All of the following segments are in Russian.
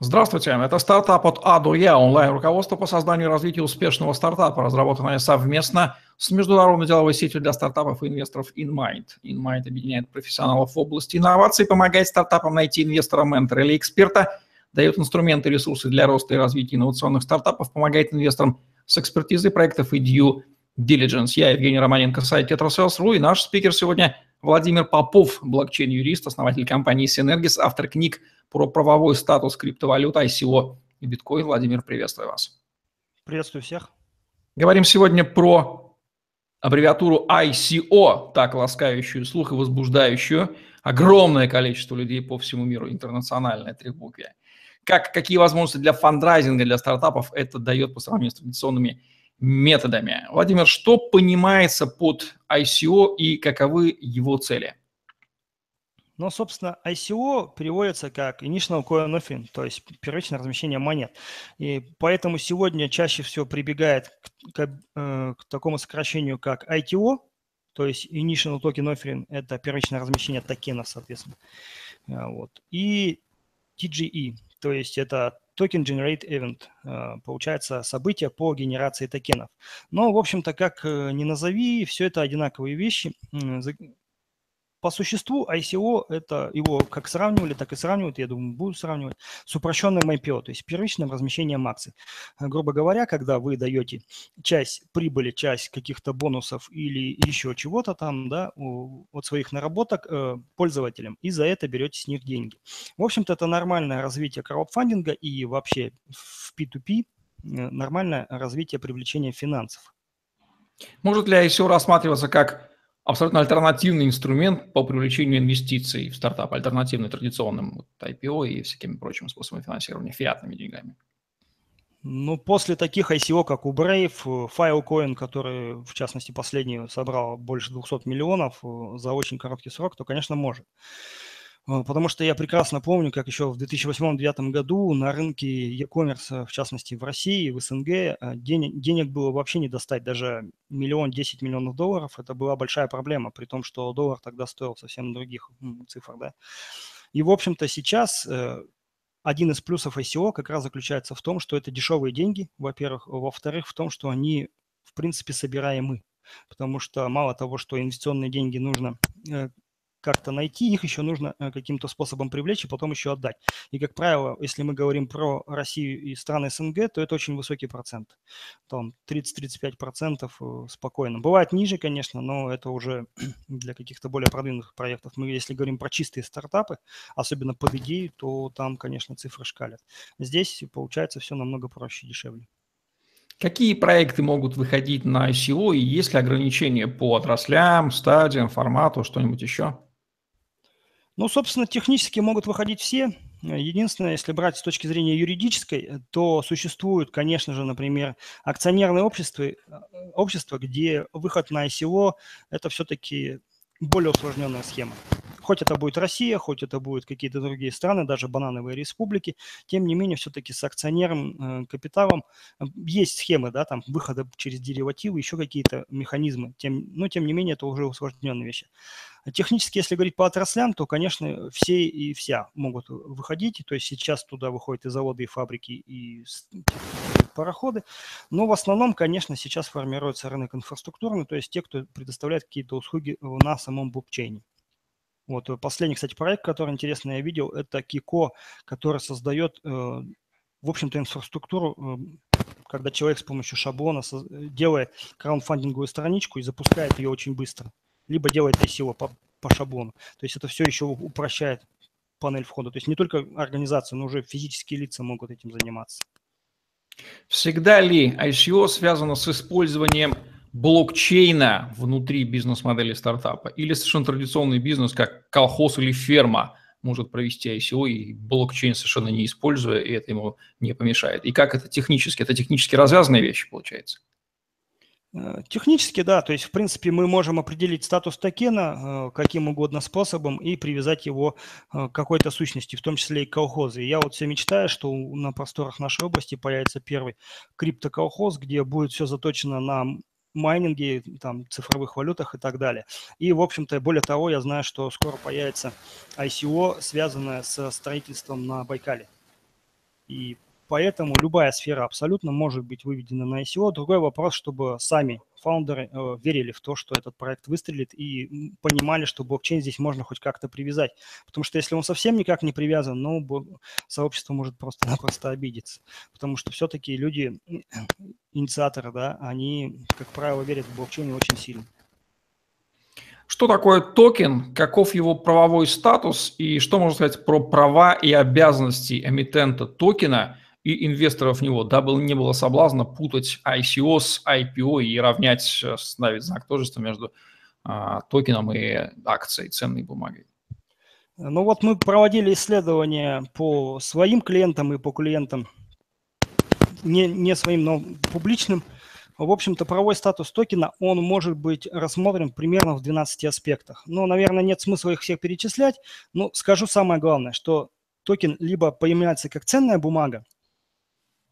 Здравствуйте, это стартап от А до Я, онлайн-руководство по созданию и развитию успешного стартапа, разработанное совместно с международной деловой сетью для стартапов и инвесторов InnMind. InnMind объединяет профессионалов в области инноваций, помогает стартапам найти инвестора, ментора или эксперта, дает инструменты и ресурсы для роста и развития инновационных стартапов, помогает инвесторам с экспертизой проектов и due diligence. Я Евгений Романенко, сайт TetraSales.ru, и наш спикер сегодня Владимир Попов, блокчейн-юрист, основатель компании Synergis, автор книг про правовой статус криптовалют, ICO и биткоин. Владимир, приветствую вас. Приветствую всех. Говорим сегодня про аббревиатуру ICO, так ласкающую слух и возбуждающую огромное количество людей по всему миру, интернациональное трехбуквие. Какие возможности для фандрайзинга, для стартапов это дает по сравнению с традиционными методами? Владимир, что понимается под ICO и каковы его цели? Ну, собственно, ICO переводится как Initial Coin Offering, то есть первичное размещение монет. И поэтому сегодня чаще всего прибегает к такому сокращению, как ITO, то есть Initial Token Offering – это первичное размещение токенов, соответственно. Вот. И TGE, то есть это Token Generate Event, получается событие по генерации токенов. Но, в общем-то, как ни назови, все это одинаковые вещи. По существу ICO, это его как сравнивали, так и сравнивают, я думаю, будут сравнивать, с упрощенным IPO, то есть первичным размещением акций. Грубо говоря, когда вы даете часть прибыли, часть каких-то бонусов или еще чего-то там, да, от своих наработок пользователям, и за это берете с них деньги. В общем-то, это нормальное развитие краудфандинга и вообще в P2P нормальное развитие привлечения финансов. Может ли ICO рассматриваться как абсолютно альтернативный инструмент по привлечению инвестиций в стартап, альтернативный традиционным IPO и всякими прочими способами финансирования, фиатными деньгами? Ну, после таких ICO, как у Brave, FileCoin, который, в частности, последний собрал больше 200 миллионов за очень короткий срок, то, конечно, может. Потому что я прекрасно помню, как еще в 2008-2009 году на рынке e-commerce, в частности в России, в СНГ, денег было вообще не достать, даже миллион, 10 миллионов долларов. Это была большая проблема, при том, что доллар тогда стоил совсем других цифр. Да? И, в общем-то, сейчас один из плюсов ICO как раз заключается в том, что это дешевые деньги, во-первых. Во-вторых, в том, что они, в принципе, собираемы. Потому что мало того, что инвестиционные деньги нужно как-то найти, их еще нужно каким-то способом привлечь и потом еще отдать. И, как правило, если мы говорим про Россию и страны СНГ, то это очень высокий процент. Там 30-35% спокойно. Бывает ниже, конечно, но это уже для каких-то более продвинутых проектов. Мы, если говорим про чистые стартапы, особенно под идею, то там, конечно, цифры шкалят. Здесь получается все намного проще и дешевле. Какие проекты могут выходить на ICO и есть ли ограничения по отраслям, стадиям, формату, что-нибудь еще? Ну, собственно, технически могут выходить все. Единственное, если брать с точки зрения юридической, то существуют, конечно же, например, акционерные общества, где выход на ICO – это все-таки более усложненная схема. Хоть это будет Россия, хоть это будут какие-то другие страны, даже банановые республики, тем не менее все-таки с акционерным капиталом есть схемы, да, там выхода через деривативы, еще какие-то механизмы, но тем не менее это уже усложненные вещи. Технически, если говорить по отраслям, то, конечно, все и вся могут выходить, то есть сейчас туда выходят и заводы, и фабрики, и пароходы, но в основном, конечно, сейчас формируется рынок инфраструктурный, то есть те, кто предоставляет какие-то услуги на самом блокчейне. Вот последний, кстати, проект, который интересно я видел, это Kiko, который создает, в общем-то, инфраструктуру, когда человек с помощью шаблона делает краудфандинговую страничку и запускает ее очень быстро, либо делает ICO по шаблону. То есть это все еще упрощает панель входа. То есть не только организация, но уже физические лица могут этим заниматься. Всегда ли ICO связано с использованием блокчейна внутри бизнес-модели стартапа? Или совершенно традиционный бизнес, как колхоз или ферма, может провести ICO и блокчейн совершенно не используя, и это ему не помешает? И как это технически? Это технически развязанная вещь, получается? Технически, да. То есть, в принципе, мы можем определить статус токена каким угодно способом и привязать его к какой-то сущности, в том числе и к колхозу. Я вот все мечтаю, что на просторах нашей области появится первый криптоколхоз, где будет все заточено на майнинге, там, цифровых валютах и так далее. И, в общем-то, более того, я знаю, что скоро появится ICO, связанное со строительством на Байкале. И поэтому любая сфера абсолютно может быть выведена на ICO. Другой вопрос, чтобы сами фаундеры верили в то, что этот проект выстрелит, и понимали, что блокчейн здесь можно хоть как-то привязать. Потому что если он совсем никак не привязан, ну, сообщество может просто-напросто обидеться. Потому что все-таки люди, инициаторы, да, они, как правило, верят в блокчейн очень сильно. Что такое токен, каков его правовой статус и что можно сказать про права и обязанности эмитента токена и инвесторов в него, дабы не было соблазна путать ICO с IPO и равнять, ставить знак тождества между токеном и акцией, ценной бумагой? Ну вот мы проводили исследования по своим клиентам и по клиентам, не своим, но публичным. В общем-то, правовой статус токена, он может быть рассмотрен примерно в 12 аспектах. Но, наверное, нет смысла их всех перечислять, но скажу самое главное, что токен либо появляется как ценная бумага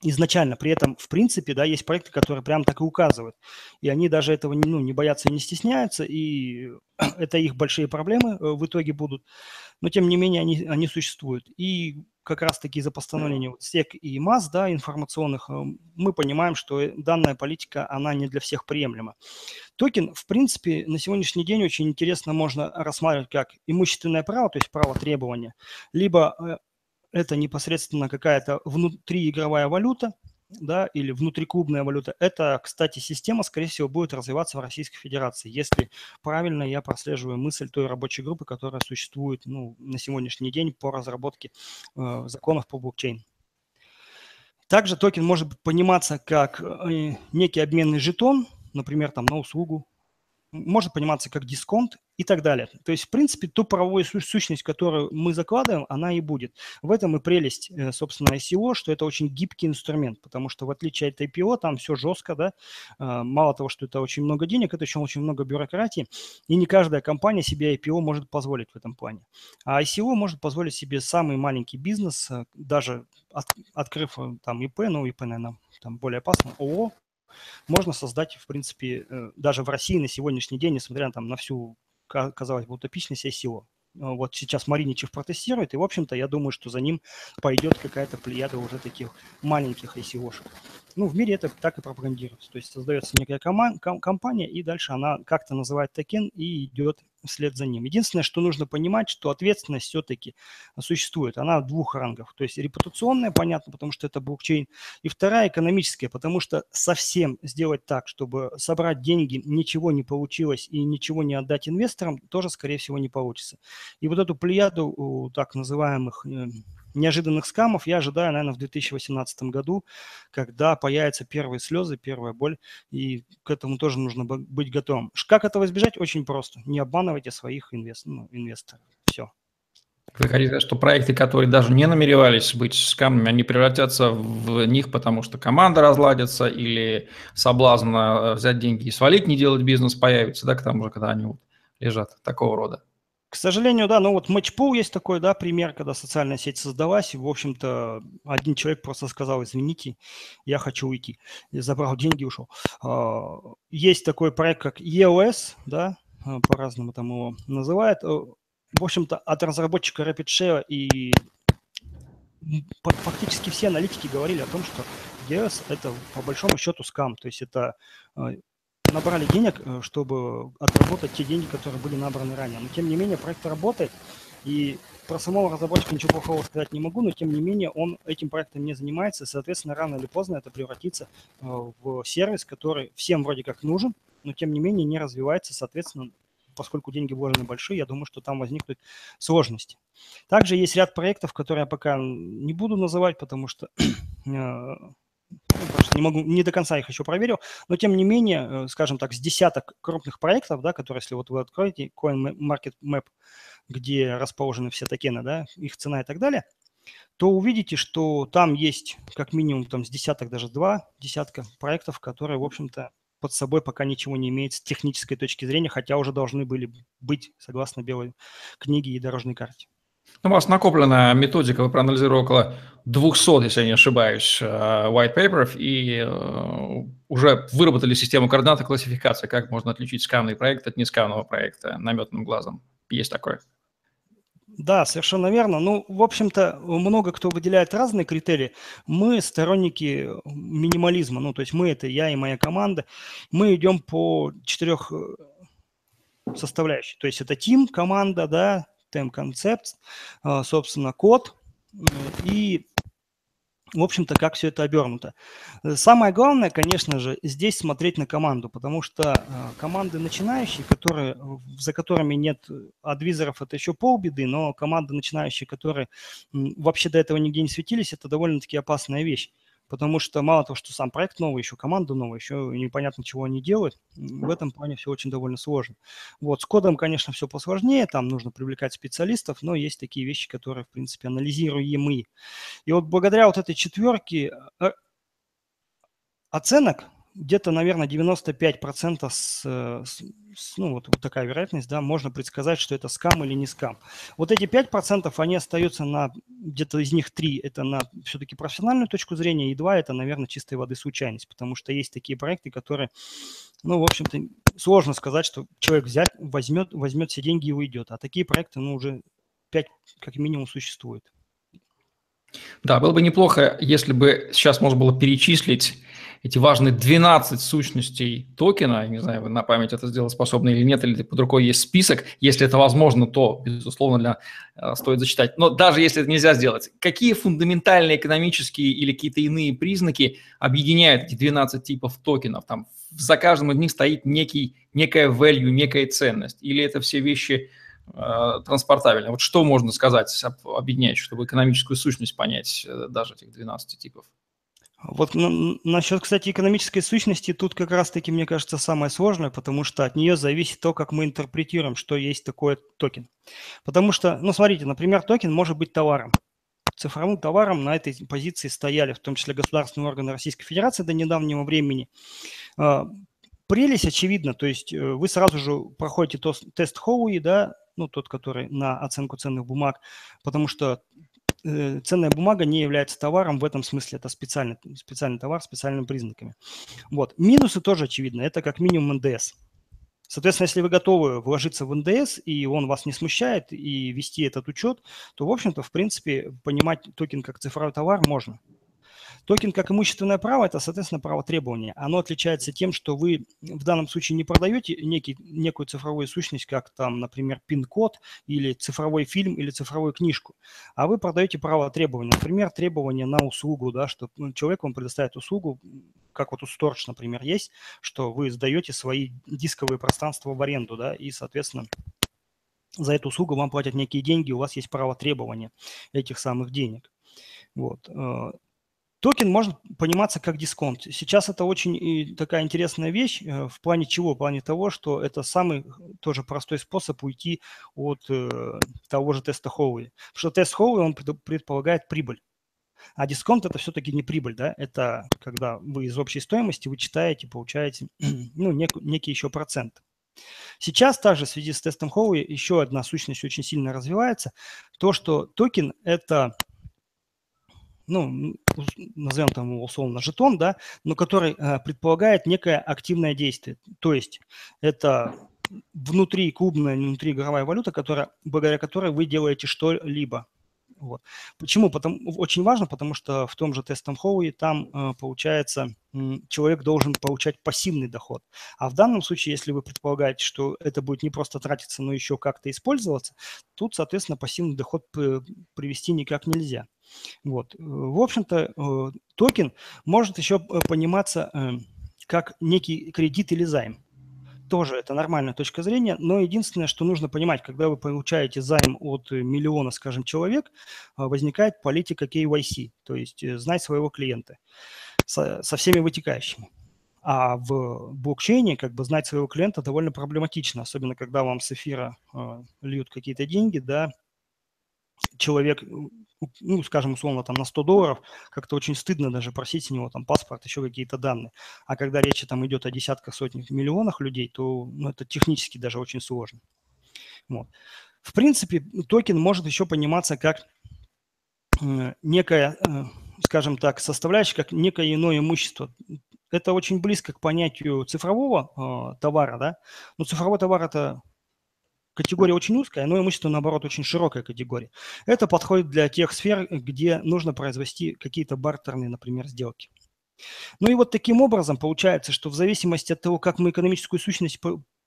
изначально, при этом, в принципе, да, есть проекты, которые прям так и указывают, и они даже этого не боятся и не стесняются, и это их большие проблемы в итоге будут, но, тем не менее, они существуют. И как раз-таки за постановлением SEC и MAS, да, информационных, мы понимаем, что данная политика, она не для всех приемлема. Токен, в принципе, на сегодняшний день очень интересно можно рассматривать как имущественное право, то есть право требования, либо это непосредственно какая-то внутриигровая валюта, да, или внутриклубная валюта. Это, кстати, система, скорее всего, будет развиваться в Российской Федерации, если правильно я прослеживаю мысль той рабочей группы, которая существует, ну, на сегодняшний день по разработке законов по блокчейну. Также токен может пониматься как некий обменный жетон, например, там, на услугу, может пониматься как дисконт и так далее. То есть, в принципе, ту правовую сущность, которую мы закладываем, она и будет. В этом и прелесть, собственно, ICO, что это очень гибкий инструмент, потому что в отличие от IPO там все жестко, да, мало того, что это очень много денег, это еще очень много бюрократии, и не каждая компания себе IPO может позволить в этом плане. А ICO может позволить себе самый маленький бизнес, даже открыв там ИП, ну, ИП, наверное, там более опасно, ООО, можно создать, в принципе, даже в России на сегодняшний день, несмотря там на всю, казалось бы, утопичность ICO. Вот сейчас Мариничев протестирует, и, в общем-то, я думаю, что за ним пойдет какая-то плеяда уже таких маленьких ICO-шек. Ну, в мире это так и пропагандируется. То есть создается некая компания, и дальше она как-то называет токен и идет вслед за ним. Единственное, что нужно понимать, что ответственность все-таки существует. Она двух рангов. То есть репутационная, понятно, потому что это блокчейн. И вторая экономическая, потому что совсем сделать так, чтобы собрать деньги, ничего не получилось и ничего не отдать инвесторам, тоже, скорее всего, не получится. И вот эту плеяду так называемых неожиданных скамов я ожидаю, наверное, в 2018 году, когда появятся первые слезы, первая боль, и к этому тоже нужно быть готовым. Как этого избежать? Очень просто. Не обманывайте своих инвесторов. Все. Вы хотите сказать, что проекты, которые даже не намеревались быть скамами, они превратятся в них, потому что команда разладится или соблазн взять деньги и свалить, не делать бизнес появится, да, к тому же, когда они лежат такого рода? К сожалению, да, ну вот Matchpool есть такой, да, пример, когда социальная сеть создалась, и, в общем-то, один человек просто сказал: извините, я хочу уйти, я забрал деньги и ушел. Есть такой проект, как EOS, да, по-разному там его называют, в общем-то, от разработчика RapidShare, и фактически все аналитики говорили о том, что EOS – это, по большому счету, скам, то есть это… Набрали денег, чтобы отработать те деньги, которые были набраны ранее. Но, тем не менее, проект работает. И про самого разработчика ничего плохого сказать не могу, но, тем не менее, он этим проектом не занимается. И, соответственно, рано или поздно это превратится в сервис, который всем вроде как нужен, но, тем не менее, не развивается. Соответственно, поскольку деньги вложены большие, я думаю, что там возникнут сложности. Также есть ряд проектов, которые я пока не буду называть, потому что… не до конца их еще проверил, но тем не менее, скажем так, с десяток крупных проектов, да, которые, если вот вы откроете CoinMarketMap, где расположены все токены, да, их цена и так далее, то увидите, что там есть как минимум там с десяток, даже два десятка проектов, которые, в общем-то, под собой пока ничего не имеют с технической точки зрения, хотя уже должны были быть, согласно белой книге и дорожной карте. У вас накоплена методика, вы проанализировали около 200, если я не ошибаюсь, white paper'ов и уже выработали систему координат и классификации, как можно отличить скамный проект от нескамного проекта наметанным глазом. Есть такое? Да, совершенно верно. Ну, в общем-то, много кто выделяет разные критерии. Мы сторонники минимализма. Ну, то есть мы – это я и моя команда. Мы идем по 4 составляющих. То есть это тим, команда, да, тем-концепт, собственно, код и, в общем-то, как все это обернуто. Самое главное, конечно же, здесь смотреть на команду, потому что команды начинающие, которые, за которыми нет адвизоров, это еще полбеды, но команды начинающие, которые вообще до этого нигде не светились, это довольно-таки опасная вещь, потому что мало того, что сам проект новый, еще команда новая, еще непонятно, чего они делают. В этом плане все очень довольно сложно. Вот, с кодом, конечно, все посложнее, там нужно привлекать специалистов, но есть такие вещи, которые, в принципе, анализируемы. И вот благодаря вот этой 4 оценок, где-то, наверное, 95% ну, вот такая вероятность, да, можно предсказать, что это скам или не скам. Вот эти 5%, они остаются на, где-то из них 3, это на все-таки профессиональную точку зрения, и 2, это, наверное, чистой воды случайность, потому что есть такие проекты, которые, ну, в общем-то, сложно сказать, что человек возьмет все деньги и уйдет, а такие проекты, ну, уже 5 как минимум существует. Да, было бы неплохо, если бы сейчас можно было перечислить эти важные 12 сущностей токена. Я не знаю, вы на память это сделать способны или нет, или под рукой есть список. Если это возможно, то, безусловно, стоит зачитать. Но даже если это нельзя сделать, какие фундаментальные экономические или какие-то иные признаки объединяют эти 12 типов токенов? Там за каждым из них стоит некая value, некая ценность. Или это все вещи транспортабельно. Вот что можно сказать, объединять, чтобы экономическую сущность понять даже этих 12 типов? Вот насчет, кстати, экономической сущности, тут как раз-таки, мне кажется, самое сложное, потому что от нее зависит то, как мы интерпретируем, что есть такое токен. Потому что, ну, смотрите, например, токен может быть товаром. Цифровым товаром на этой позиции стояли, в том числе государственные органы Российской Федерации до недавнего времени. Прелесть очевидна, то есть вы сразу же проходите тест Хоуи, да, ну, тот, который на оценку ценных бумаг, потому что ценная бумага не является товаром в этом смысле, это специальный товар с специальными признаками. Вот. Минусы тоже очевидны, это как минимум НДС. Соответственно, если вы готовы вложиться в НДС, и он вас не смущает, и вести этот учет, то, в общем-то, в принципе, понимать токен как цифровой товар можно. Токен как имущественное право – это, соответственно, право требования. Оно отличается тем, что вы в данном случае не продаете некую цифровую сущность, как там, например, пин-код или цифровой фильм или цифровую книжку, а вы продаете право требования. Например, требования на услугу, да, что человек вам предоставит услугу, как вот у Storj, например, есть, что вы сдаете свои дисковые пространства в аренду, да, и, соответственно, за эту услугу вам платят некие деньги, у вас есть право требования этих самых денег. Вот. Токен может пониматься как дисконт. Сейчас это очень такая интересная вещь в плане чего? В плане того, что это самый тоже простой способ уйти от того же теста Хоуи. Потому что тест Хоуи, он предполагает прибыль. А дисконт – это все-таки не прибыль, да? Это когда вы из общей стоимости вычитаете, получаете, ну, некий еще процент. Сейчас также в связи с тестом Хоуи еще одна сущность очень сильно развивается. То, что токен – это… ну, назовем там его условно жетон, да, но который предполагает некое активное действие. То есть это внутри клубная, внутриигровая валюта, которая, благодаря которой вы делаете что-либо. Вот. Почему? Очень важно, потому что в том же тестом Хоуи там получается человек должен получать пассивный доход. А в данном случае, если вы предполагаете, что это будет не просто тратиться, но еще как-то использоваться, тут, соответственно, пассивный доход привести никак нельзя. Вот. В общем-то, токен может еще пониматься как некий кредит или займ. Тоже это нормальная точка зрения, но единственное, что нужно понимать, когда вы получаете займ от миллиона, скажем, человек, возникает политика KYC, то есть знать своего клиента со всеми вытекающими. А в блокчейне как бы знать своего клиента довольно проблематично, особенно когда вам с эфира льют какие-то деньги, да, человек, ну, скажем, условно, там на $100, как-то очень стыдно даже просить у него там паспорт, еще какие-то данные. А когда речь там идет о десятках, сотнях, миллионах людей, то, ну, это технически даже очень сложно. Вот. В принципе, токен может еще пониматься как некая, скажем так, составляющая, как некое иное имущество. Это очень близко к понятию цифрового товара, да? Но цифровой товар – это Категория очень узкая, но имущество, наоборот, очень широкая категория. Это подходит для тех сфер, где нужно произвести какие-то бартерные, например, сделки. Ну и вот таким образом получается, что в зависимости от того, как мы экономическую сущность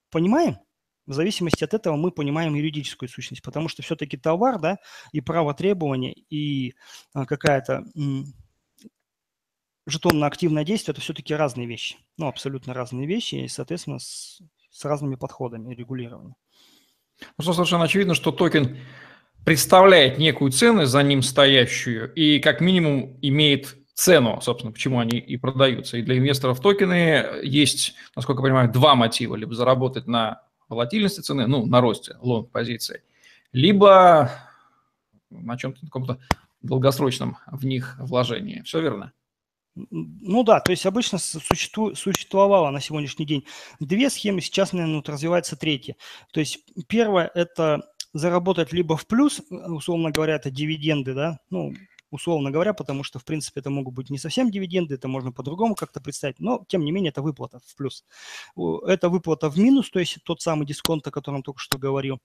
понимаем, в зависимости от этого мы понимаем юридическую сущность, потому что все-таки товар, да, и право требования, и какая-то жетонно-активное действие – это все-таки разные вещи. Ну, абсолютно разные вещи и, соответственно, с разными подходами регулирования. Ну, совершенно очевидно, что токен представляет некую ценность, за ним стоящую, и как минимум имеет цену, собственно, почему они и продаются. И для инвесторов токены есть, насколько я понимаю, два мотива. Либо заработать на волатильности цены, ну, на росте лонг-позиции, либо на чем-то каком-то долгосрочном в них вложении. Все верно? Ну да, то есть обычно существовало на сегодняшний день две схемы, сейчас, наверное, вот развивается третья. То есть первое – это заработать либо в плюс, условно говоря, это дивиденды, да, ну, условно говоря, потому что, в принципе, это могут быть не совсем дивиденды, это можно по-другому как-то представить, но, тем не менее, это выплата в плюс. Это выплата в минус, то есть тот самый дисконт, о котором только что говорил.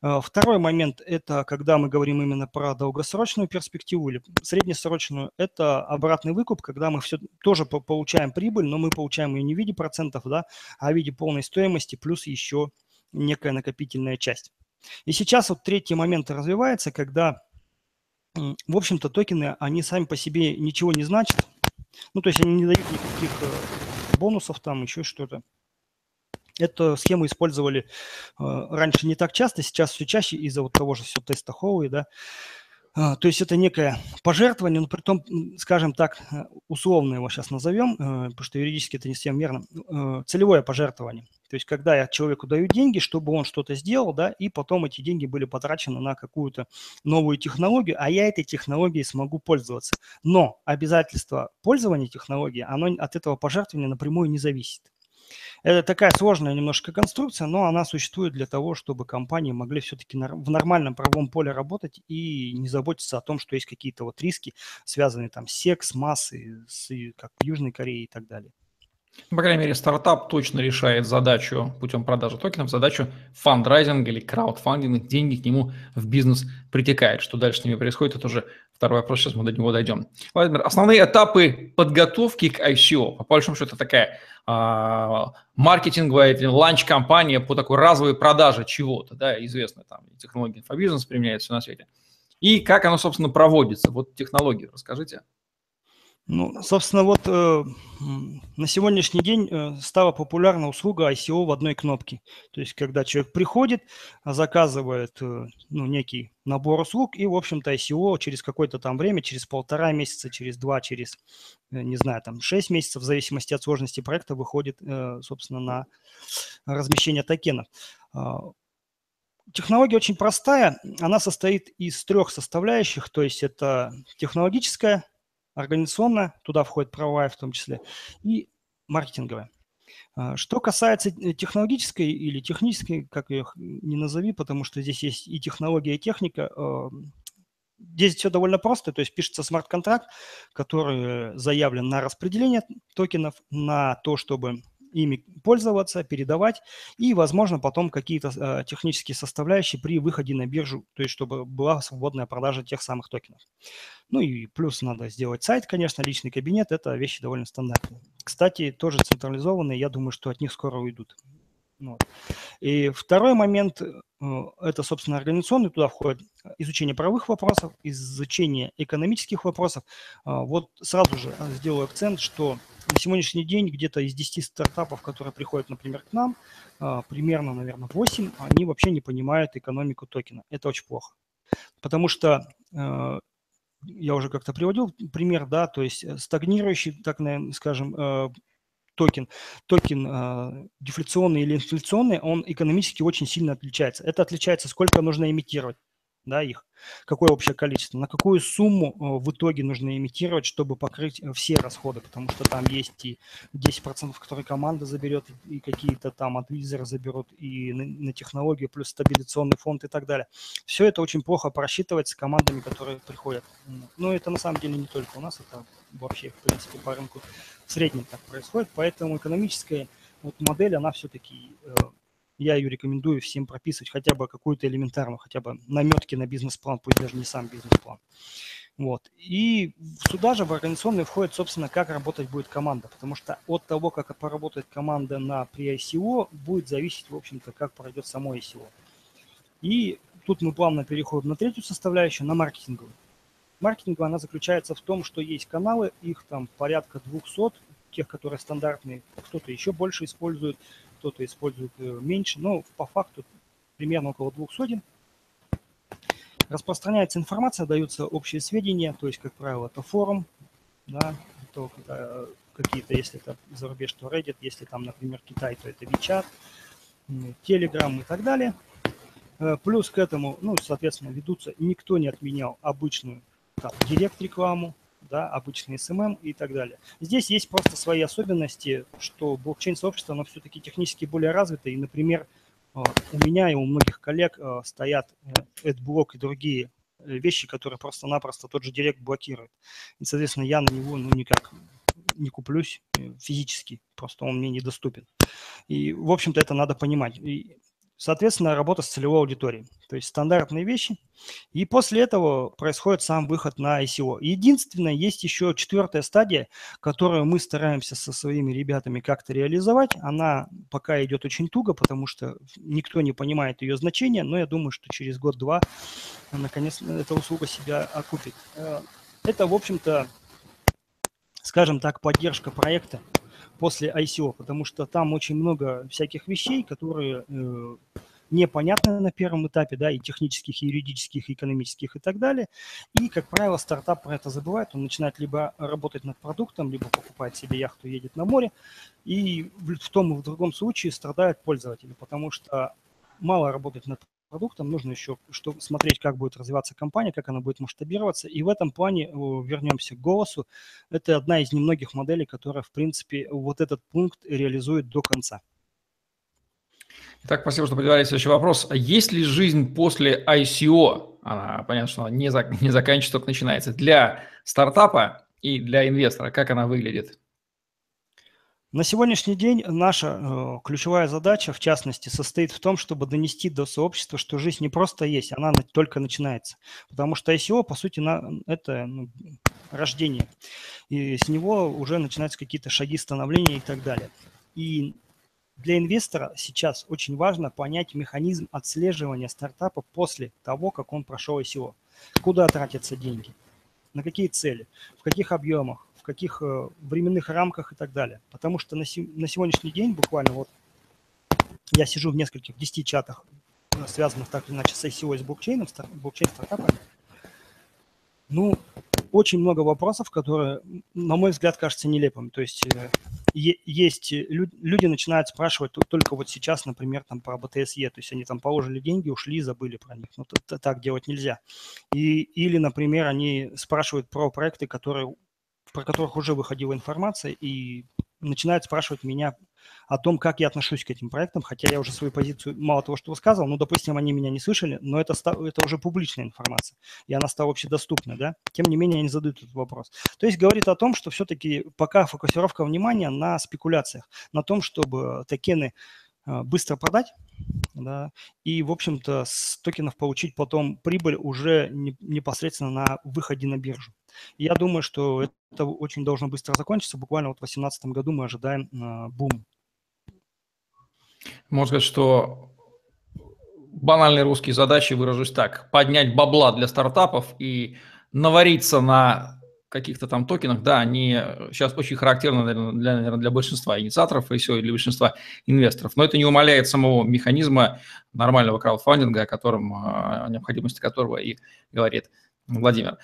Второй момент – это когда мы говорим именно про долгосрочную перспективу или среднесрочную, это обратный выкуп, когда мы все тоже получаем прибыль, но мы получаем ее не в виде процентов, да, а в виде полной стоимости плюс еще некая накопительная часть. И сейчас вот третий момент развивается, когда… В общем-то, токены, они сами по себе ничего не значат. Ну, то есть они не дают никаких бонусов, там еще что-то. Эту схему использовали раньше не так часто, сейчас все чаще из-за вот того же все теста Хоуи, да. То есть это некое пожертвование, но при том, скажем так, условно его сейчас назовем, потому что юридически это не совсем верно, целевое пожертвование. То есть когда я человеку даю деньги, чтобы он что-то сделал, да, и потом эти деньги были потрачены на какую-то новую технологию, а я этой технологией смогу пользоваться. Но обязательство пользования технологией, оно от этого пожертвования напрямую не зависит. Это такая сложная немножко конструкция, но она существует для того, чтобы компании могли все-таки в нормальном правовом поле работать и не заботиться о том, что есть какие-то вот риски, связанные там с SEC, с MAS, как в Южной Корее и так далее. По крайней мере, стартап точно решает задачу путем продажи токенов, задачу фандрайзинга или краудфандинга, деньги к нему в бизнес притекают. Что дальше с ними происходит, это уже второй вопрос, сейчас мы до него дойдем. Владимир, основные этапы подготовки к ICO, по большому счету, это такая маркетинговая ланч-компания по такой разовой продаже чего-то, да, известно, там технология инфобизнес применяется на свете. И как оно, собственно, проводится, вот технологии расскажите. Ну, собственно, вот на сегодняшний день стала популярна услуга ICO в одной кнопке. То есть, когда человек приходит, заказывает некий набор услуг, и, в общем-то, ICO через какое-то там время, через полтора месяца, через два, через, не знаю, там 6 месяцев, в зависимости от сложности проекта, выходит, собственно, на размещение токенов. Технология очень простая, она состоит из трех составляющих, то есть это технологическая, организационная, туда входит правовая в том числе, и маркетинговая. Что касается технологической или технической, как ее ни назови, потому что здесь есть и технология, и техника, здесь все довольно просто, то есть пишется смарт-контракт, который заявлен на распределение токенов, на то, чтобы ими пользоваться, передавать, и, возможно, потом какие-то технические составляющие при выходе на биржу, то есть чтобы была свободная продажа тех самых токенов. Ну и плюс надо сделать сайт, конечно, личный кабинет, это вещи довольно стандартные. Кстати, тоже централизованные, я думаю, что от них скоро уйдут. Вот. И второй момент, это, собственно, организационный, туда входит изучение правовых вопросов, изучение экономических вопросов. Вот сразу же сделаю акцент, что на сегодняшний день где-то из 10 стартапов, которые приходят, например, к нам, примерно, наверное, 8, они вообще не понимают экономику токена. Это очень плохо, потому что… Я уже как-то приводил пример, да, то есть стагнирующий, так скажем, токен дефляционный или инфляционный, он экономически очень сильно отличается. Это отличается, сколько нужно эмитировать, да, их, какое общее количество, на какую сумму в итоге нужно эмитировать, чтобы покрыть все расходы, потому что там есть и 10%, которые команда заберет, и какие-то там адвизоры заберут, и на технологию, плюс стабилизационный фонд и так далее. Все это очень плохо просчитывается командами, которые приходят. Но это на самом деле не только у нас, это вообще, в принципе, по рынку в среднем так происходит, поэтому экономическая вот модель, она все-таки я ее рекомендую всем прописывать, хотя бы какую-то элементарную, хотя бы наметки на бизнес-план, пусть даже не сам бизнес-план. Вот. И сюда же в организационный входит, собственно, как работать будет команда, потому что от того, как поработает команда на при ICO, будет зависеть, в общем-то, как пройдет само ICO. И тут мы плавно переходим на третью составляющую, на маркетинговую. Маркетинговая, она заключается в том, что есть каналы, их там порядка 200, тех, которые стандартные, кто-то еще больше использует, кто-то использует меньше, но по факту примерно около 200. Распространяется информация, даются общие сведения, то есть, как правило, это форум, да, то какие-то, если это зарубеж, то Reddit, если там, например, Китай, то это WeChat, Telegram и так далее. Плюс к этому, ну, соответственно, ведутся, никто не отменял обычную директ-рекламу, да, обычный SMM и так далее. Здесь есть просто свои особенности, что блокчейн-сообщество, оно все-таки технически более развито, и, например, у меня и у многих коллег стоят AdBlock и другие вещи, которые просто-напросто тот же Директ блокирует. И, соответственно, я на него ну, никак не куплюсь физически, просто он мне недоступен. И, в общем-то, это надо понимать. И, соответственно, работа с целевой аудиторией, то есть стандартные вещи. И после этого происходит сам выход на ICO. Единственное, есть еще четвертая стадия, которую мы стараемся со своими ребятами как-то реализовать. Она пока идет очень туго, потому что никто не понимает ее значения, но я думаю, что через год-два наконец эта услуга себя окупит. Это, в общем-то, скажем так, поддержка проекта после ICO, потому что там очень много всяких вещей, которые непонятны на первом этапе, да, и технических, и юридических, и экономических, и так далее. И, как правило, стартап про это забывает, он начинает либо работать над продуктом, либо покупает себе яхту, едет на море, и в том и в другом случае страдают пользователи, потому что мало работать над продуктом, нужно еще смотреть, как будет развиваться компания, как она будет масштабироваться. И в этом плане вернемся к голосу. Это одна из немногих моделей, которая, в принципе, вот этот пункт реализует до конца. Итак, спасибо, что поделились. Следующий вопрос. Есть ли жизнь после ICO? Она, понятно, что она не заканчивается, только начинается. Для стартапа и для инвестора, как она выглядит? На сегодняшний день наша ключевая задача, в частности, состоит в том, чтобы донести до сообщества, что жизнь не просто есть, она только начинается. Потому что ICO, по сути, это рождение. И с него уже начинаются какие-то шаги становления и так далее. И для инвестора сейчас очень важно понять механизм отслеживания стартапа после того, как он прошел ICO. Куда тратятся деньги, на какие цели, в каких объемах, в каких временных рамках и так далее. Потому что на сегодняшний день буквально вот я сижу в нескольких 10 чатах, связанных так или иначе с ICO и с блокчейном, блокчейн-стартапами. Ну, очень много вопросов, которые, на мой взгляд, кажутся нелепыми. То есть есть люди начинают спрашивать только вот сейчас, например, там про БТСЕ. То есть они там положили деньги, ушли, забыли про них. Ну, так делать нельзя. Или, например, они спрашивают про проекты, про которых уже выходила информация, и начинают спрашивать меня о том, как я отношусь к этим проектам, хотя я уже свою позицию мало того, что высказал, ну, допустим, они меня не слышали, но это уже публичная информация, и она стала общедоступной, да, тем не менее, они задают этот вопрос. То есть говорит о том, что все-таки пока фокусировка внимания на спекуляциях, на том, чтобы токены быстро продать, да, и, в общем-то, с токенов получить потом прибыль уже непосредственно на выходе на биржу. И я думаю, что это очень должно быстро закончиться. Буквально вот в 2018 году мы ожидаем бум. Можно сказать, что банальные русские задачи, выражусь так, поднять бабла для стартапов и навариться на каких-то там токенах, да, они сейчас очень характерны, наверное, для большинства инициаторов и все, и для большинства инвесторов. Но это не умаляет самого механизма нормального краудфандинга, о котором, о необходимости которого и говорит Владимир.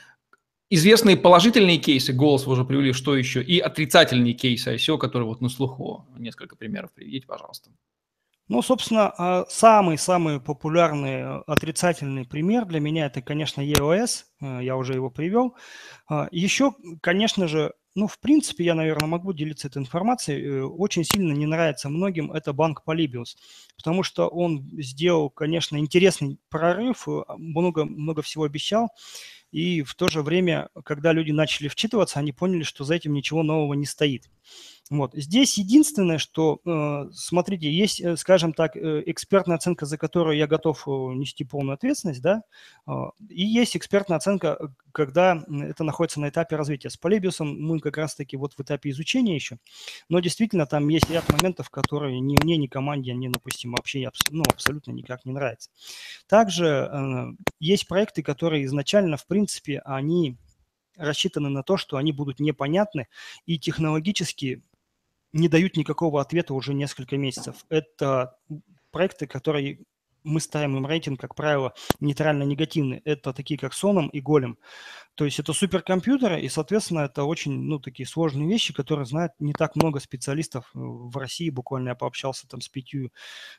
Известные положительные кейсы, голос вы уже привели, что еще, и отрицательные кейсы ICO, которые вот на слуху. Несколько примеров приведите, пожалуйста. Ну, собственно, самый-самый популярный отрицательный пример для меня – это, конечно, EOS, я уже его привел. Еще, конечно же, ну, в принципе, я, наверное, могу делиться этой информацией, очень сильно не нравится многим это банк Полибиус, потому что он сделал, конечно, интересный прорыв, много всего обещал, и в то же время, когда люди начали вчитываться, они поняли, что за этим ничего нового не стоит. Вот. Здесь единственное, что, смотрите, есть, скажем так, экспертная оценка, за которую я готов нести полную ответственность, да, и есть экспертная оценка, когда это находится на этапе развития. С Полибиусом мы как раз-таки вот в этапе изучения еще, но действительно там есть ряд моментов, которые ни мне, ни команде, они, допустим, вообще ну, абсолютно никак не нравятся. Также есть проекты, которые изначально, в принципе, они рассчитаны на то, что они будут непонятны и технологически не дают никакого ответа уже несколько месяцев. Это проекты, которые мы ставим им рейтинг, как правило, нейтрально-негативный. Это такие, как Sonm и Голем. То есть это суперкомпьютеры, и, соответственно, это очень, ну, такие сложные вещи, которые знают не так много специалистов в России. Буквально я пообщался там с 5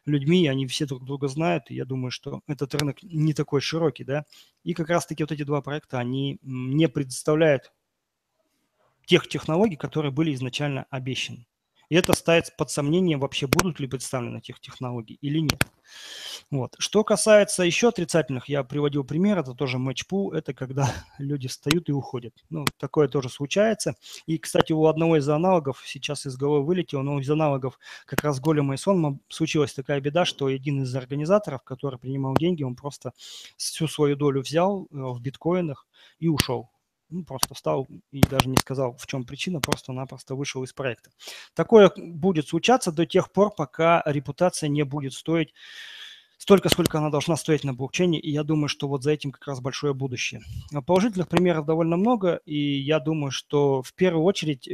людьми, и они все друг друга знают, и я думаю, что этот рынок не такой широкий, да. И как раз-таки вот эти два проекта, они не предоставляют тех технологий, которые были изначально обещаны. И это ставит под сомнение, вообще будут ли представлены тех технологий или нет. Вот. Что касается еще отрицательных, я приводил пример, это тоже Matchpool, это когда люди встают и уходят. Ну, такое тоже случается. И, кстати, у одного из аналогов, сейчас из головы вылетело, но из аналогов как раз Голема и Сонма случилась такая беда, что один из организаторов, который принимал деньги, он просто всю свою долю взял в биткоинах и ушел. Ну, просто встал и даже не сказал, в чем причина, просто-напросто вышел из проекта. Такое будет случаться до тех пор, пока репутация не будет стоить столько, сколько она должна стоить на блокчейне, и я думаю, что вот за этим как раз большое будущее. Положительных примеров довольно много, и я думаю, что в первую очередь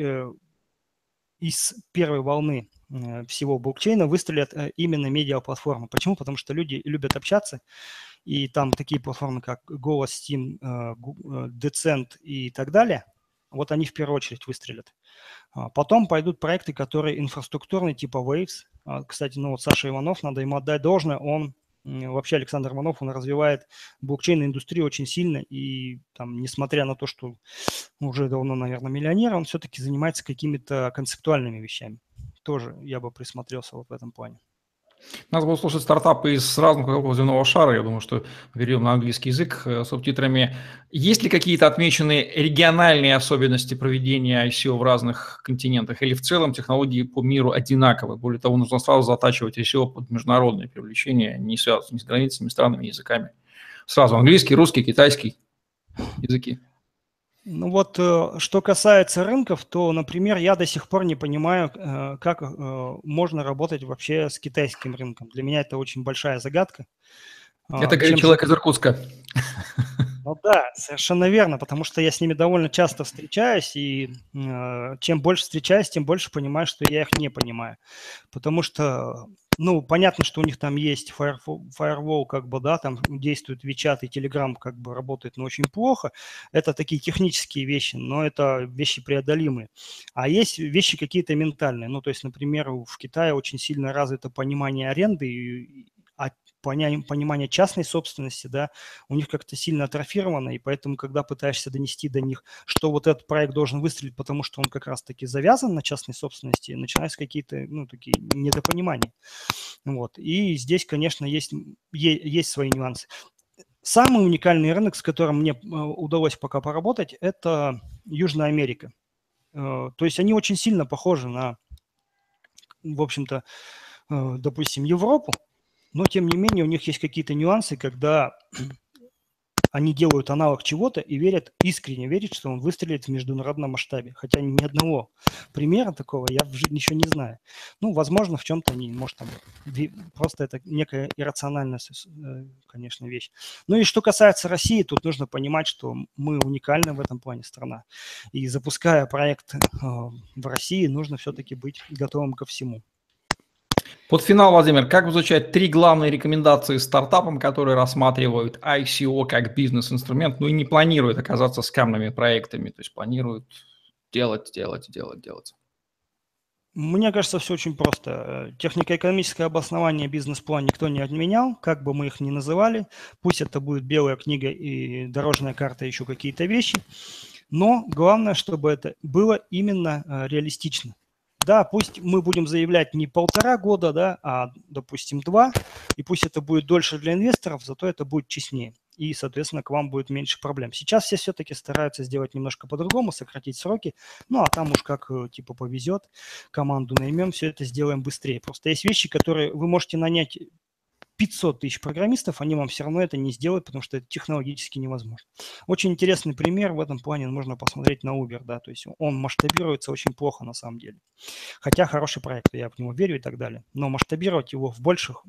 из первой волны всего блокчейна выстрелят именно медиаплатформы. Почему? Потому что люди любят общаться, и там такие платформы, как Голос, Steam, Decent и так далее, вот они в первую очередь выстрелят. Потом пойдут проекты, которые инфраструктурные, типа Waves. Кстати, ну вот Саша Иванов, надо ему отдать должное, он вообще, Александр Иванов, он развивает блокчейн индустрию очень сильно, и там, несмотря на то, что уже давно, наверное, миллионер, он все-таки занимается какими-то концептуальными вещами. Тоже я бы присмотрелся вот в этом плане. Надо было слушать стартапы из разных уголков земного шара. Я думаю, что перейдем на английский язык с субтитрами. Есть ли какие-то отмеченные региональные особенности проведения ICO в разных континентах? Или в целом технологии по миру одинаковы? Более того, нужно сразу затачивать ICO под международное привлечение, не связанное ни с границами, странами, языками. Сразу английский, русский, китайский языки. Ну вот, что касается рынков, то, например, я до сих пор не понимаю, как можно работать вообще с китайским рынком. Для меня это очень большая загадка. Это говорит человек из Иркутска. Ну да, совершенно верно, потому что я с ними довольно часто встречаюсь, и чем больше встречаюсь, тем больше понимаю, что я их не понимаю. Потому что, ну, понятно, что у них там есть firewall, как бы, да, там действует WeChat и Telegram, как бы работает, но очень плохо. Это такие технические вещи, но это вещи преодолимые. А есть вещи какие-то ментальные. Ну, то есть, например, в Китае очень сильно развито понимание аренды и понимание частной собственности, да, у них как-то сильно атрофировано, и поэтому, когда пытаешься донести до них, что вот этот проект должен выстрелить, потому что он как раз-таки завязан на частной собственности, начинаются какие-то, ну, такие недопонимания. Вот. И здесь, конечно, есть свои нюансы. Самый уникальный рынок, с которым мне удалось пока поработать, это Южная Америка. То есть они очень сильно похожи на, в общем-то, допустим, Европу, но, тем не менее, у них есть какие-то нюансы, когда они делают аналог чего-то и верят, искренне верят, что он выстрелит в международном масштабе. Хотя ни одного примера такого я в жизни еще не знаю. Ну, возможно, в чем-то они, может, там, просто это некая иррациональная, конечно, вещь. Ну и что касается России, тут нужно понимать, что мы уникальны в этом плане страна. И запуская проект в России, нужно все-таки быть готовым ко всему. Под финал, Владимир, как изучать 3 главные рекомендации стартапам, которые рассматривают ICO как бизнес-инструмент, ну и не планируют оказаться скамными проектами, то есть планируют делать? Мне кажется, все очень просто. Технико-экономическое обоснование бизнес-план никто не отменял, как бы мы их ни называли. Пусть это будет белая книга и дорожная карта, еще какие-то вещи. Но главное, чтобы это было именно реалистично. Да, пусть мы будем заявлять не 1,5 года, да, а, допустим, 2, и пусть это будет дольше для инвесторов, зато это будет честнее. и, соответственно, к вам будет меньше проблем. Сейчас все все-таки стараются сделать немножко по-другому, сократить сроки, ну, а там уж как, типа, повезет, команду наймем, все это сделаем быстрее. Просто есть вещи, которые вы можете нанять 500 тысяч программистов, они вам все равно это не сделают, потому что это технологически невозможно. Очень интересный пример в этом плане можно посмотреть на Uber, да, то есть он масштабируется очень плохо на самом деле. Хотя хороший проект, я в него верю и так далее, но масштабировать его в больших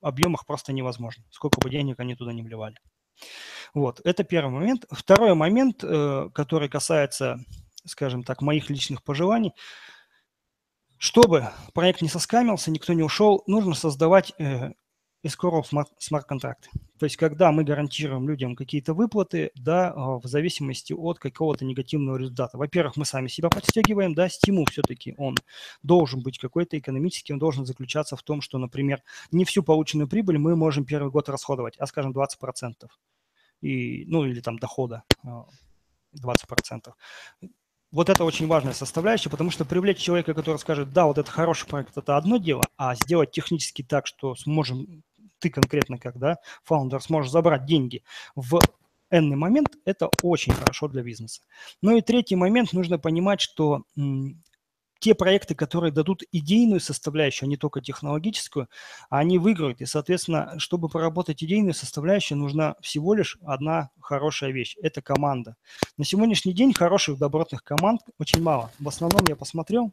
объемах просто невозможно, сколько бы денег они туда не вливали. Вот, это первый момент. Второй момент, который касается, скажем так, моих личных пожеланий. Чтобы проект не соскамился, никто не ушел, нужно создавать... escrow смарт-контракты. То есть, когда мы гарантируем людям какие-то выплаты, да, в зависимости от какого-то негативного результата. Во-первых, мы сами себя подстегиваем, да, стимул все-таки он должен быть какой-то экономический, он должен заключаться в том, что, например, не всю полученную прибыль мы можем первый год расходовать, а, скажем, 20%. И, ну, или там дохода 20%. Вот это очень важная составляющая, потому что привлечь человека, который скажет, да, вот это хороший проект, это одно дело, а сделать технически так, что сможем... ты конкретно, когда фаундер сможешь забрать деньги в энный момент, это очень хорошо для бизнеса. Ну и третий момент, нужно понимать, что те проекты, которые дадут идейную составляющую, а не только технологическую, они выиграют. И, соответственно, чтобы проработать идейную составляющую, нужна всего лишь одна хорошая вещь – это команда. На сегодняшний день хороших добротных команд очень мало. В основном я посмотрел,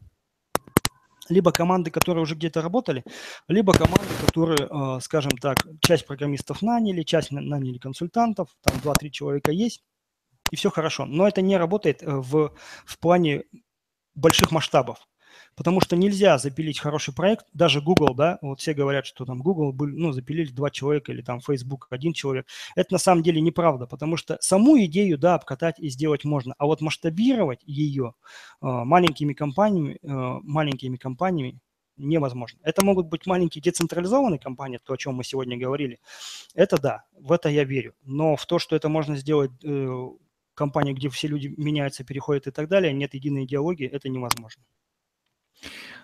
либо команды, которые уже где-то работали, либо команды, которые, скажем так, часть программистов наняли, часть наняли консультантов, там 2-3 человека есть, и все хорошо. Но это не работает в плане больших масштабов, потому что нельзя запилить хороший проект, даже Google, да, вот все говорят, что там Google были, ну, запилили 2 человека или там Facebook 1 человек. Это на самом деле неправда, потому что саму идею, да, обкатать и сделать можно, а вот масштабировать ее маленькими компаниями невозможно. Это могут быть маленькие децентрализованные компании, то, о чем мы сегодня говорили. Это да, в это я верю. Но в то, что это можно сделать компании, где все люди меняются, переходят и так далее, нет единой идеологии, это невозможно.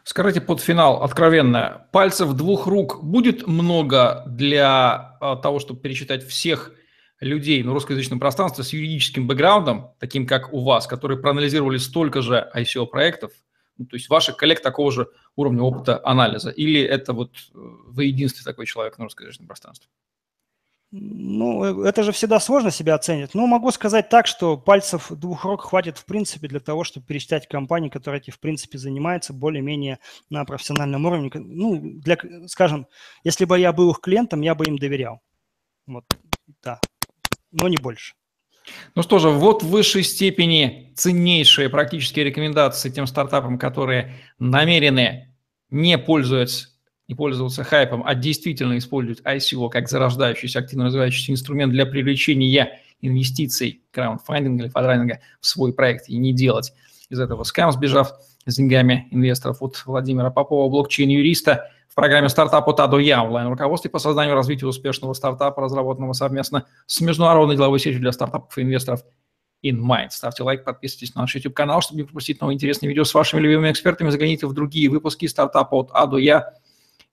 Скажите под финал откровенно, пальцев 2 рук будет много для того, чтобы пересчитать всех людей на русскоязычном пространстве с юридическим бэкграундом, таким как у вас, которые проанализировали столько же ICO-проектов, ну, то есть ваша коллег такого же уровня опыта анализа, или это вот вы единственный такой человек на русскоязычном пространстве? Ну, это же всегда сложно себя оценить. Но могу сказать так, что пальцев 2 рук хватит, в принципе, для того, чтобы пересчитать компании, которые эти, в принципе, занимаются более-менее на профессиональном уровне. Ну, для, скажем, если бы я был их клиентом, я бы им доверял. Вот, да, но не больше. Ну что же, вот в высшей степени ценнейшие практические рекомендации тем стартапам, которые намерены не пользоваться хайпом, а действительно использовать ICO как зарождающийся, активно развивающийся инструмент для привлечения инвестиций, краундфандинга или фандрайзинга в свой проект и не делать из этого скам, сбежав с деньгами инвесторов. Вот Владимира Попова, блокчейн-юриста в программе «Стартап от А до Я» онлайн-руководстве по созданию и развитию успешного стартапа, разработанного совместно с международной деловой сетью для стартапов и инвесторов InnMind. Ставьте лайк, подписывайтесь на наш YouTube-канал, чтобы не пропустить новые интересные видео с вашими любимыми экспертами. Загляните в другие выпуски «Стартапа от А до Я».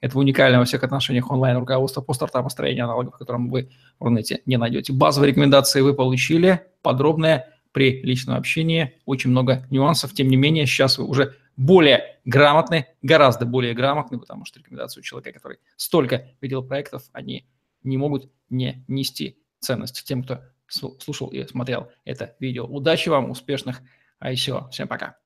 Это уникальное во всех отношениях онлайн-руководство по стартап-строению, аналогов, в котором вы в Рунете не найдете. Базовые рекомендации вы получили, подробные при личном общении, очень много нюансов. Тем не менее, сейчас вы уже более грамотны, гораздо более грамотны, потому что рекомендации у человека, который столько видел проектов, они не могут не нести ценность тем, кто слушал и смотрел это видео. Удачи вам, успешных ICO. Всем пока.